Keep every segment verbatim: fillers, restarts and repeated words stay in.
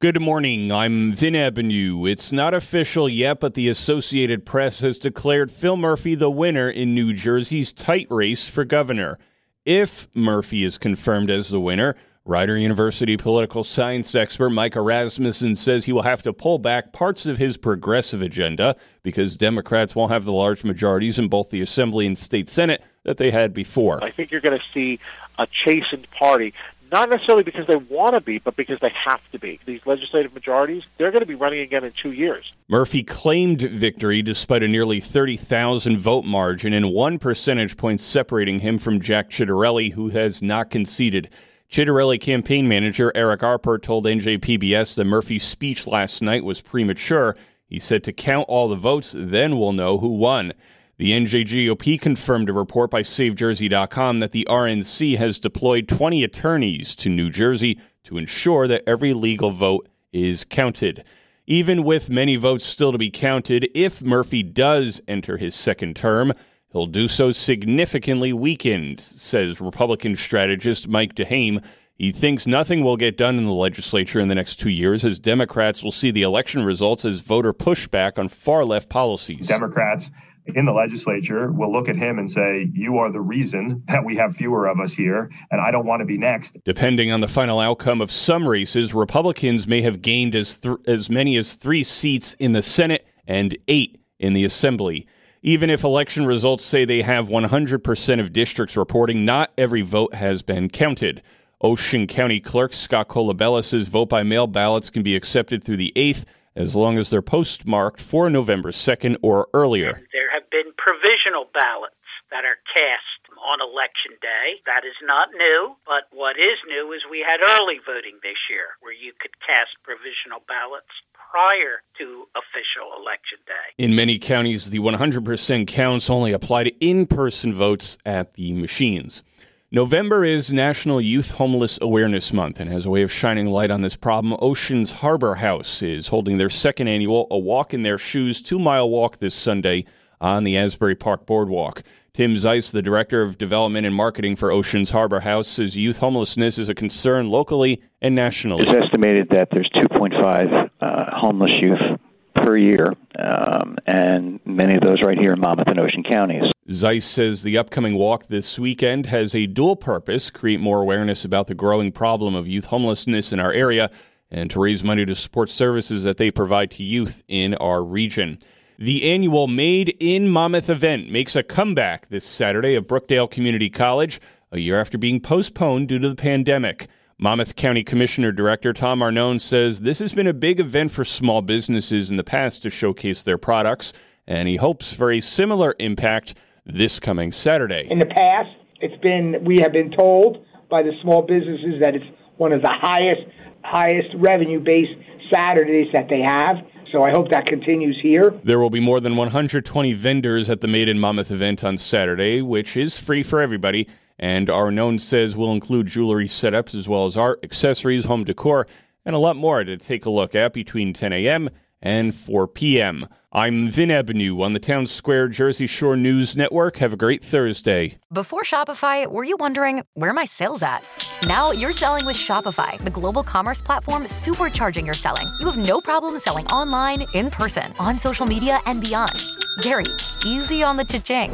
Good morning, I'm Vin Ebenau. It's not official yet, but the Associated Press has declared Phil Murphy the winner in New Jersey's tight race for governor. If Murphy is confirmed as the winner, Rider University political science expert Mike Erasmussen says he will have to pull back parts of his progressive agenda because Democrats won't have the large majorities in both the Assembly and State Senate that they had before. I think you're going to see a chastened party. Not necessarily because they want to be, but because they have to be. These legislative majorities, they're going to be running again in two years. Murphy claimed victory despite a nearly thirty thousand vote margin and one percentage point separating him from Jack Ciattarelli, who has not conceded. Ciattarelli campaign manager Eric Arpert told N J P B S that Murphy's speech last night was premature. He said to count all the votes, then we'll know who won. The N J G O P confirmed a report by Save Jersey dot com that the R N C has deployed twenty attorneys to New Jersey to ensure that every legal vote is counted. Even with many votes still to be counted, if Murphy does enter his second term, he'll do so significantly weakened, says Republican strategist Mike DeHaime. He thinks nothing will get done in the legislature in the next two years as Democrats will see the election results as voter pushback on far-left policies. Democrats in the legislature will look at him and say, you are the reason that we have fewer of us here, and I don't want to be next. Depending on the final outcome of some races, Republicans may have gained as th- as many as three seats in the Senate and eight in the Assembly. Even if election results say they have one hundred percent of districts reporting, not every vote has been counted. Ocean County Clerk Scott Colabella says vote-by-mail ballots can be accepted through the eighth, as long as they're postmarked for November second or earlier. There have been provisional ballots that are cast on Election Day. That is not new, but what is new is we had early voting this year where you could cast provisional ballots prior to official Election Day. In many counties, the one hundred percent counts only apply to in-person votes at the machines. November is National Youth Homeless Awareness Month, and as a way of shining light on this problem, Oceans Harbor House is holding their second annual A Walk in Their Shoes two-mile walk this Sunday on the Asbury Park Boardwalk. Tim Zeiss, the Director of Development and Marketing for Oceans Harbor House, says youth homelessness is a concern locally and nationally. It's estimated that there's two point five uh, homeless youth per year, um, and many of those right here in Monmouth and Ocean counties. Zeiss says the upcoming walk this weekend has a dual purpose, create more awareness about the growing problem of youth homelessness in our area and to raise money to support services that they provide to youth in our region. The annual Made in Monmouth event makes a comeback this Saturday at Brookdale Community College, a year after being postponed due to the pandemic. Monmouth County Commissioner Director Tom Arnone says this has been a big event for small businesses in the past to showcase their products, and he hopes for a similar impact this coming Saturday. In the past, it's been we have been told by the small businesses that it's one of the highest, highest revenue-based Saturdays that they have. So I hope that continues here. There will be more than one hundred twenty vendors at the Made in Monmouth event on Saturday, which is free for everybody. And Arnone says will include jewelry setups as well as art, accessories, home decor, and a lot more to take a look at between ten a.m. and four p.m. I'm Vin Ebenau on the Town Square Jersey Shore News Network. Have a great Thursday. Before Shopify, were you wondering, where are my sales at? Now you're selling with Shopify, the global commerce platform supercharging your selling. You have no problem selling online, in person, on social media, and beyond. Gary, easy on the cha-ching.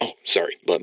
Oh, sorry, but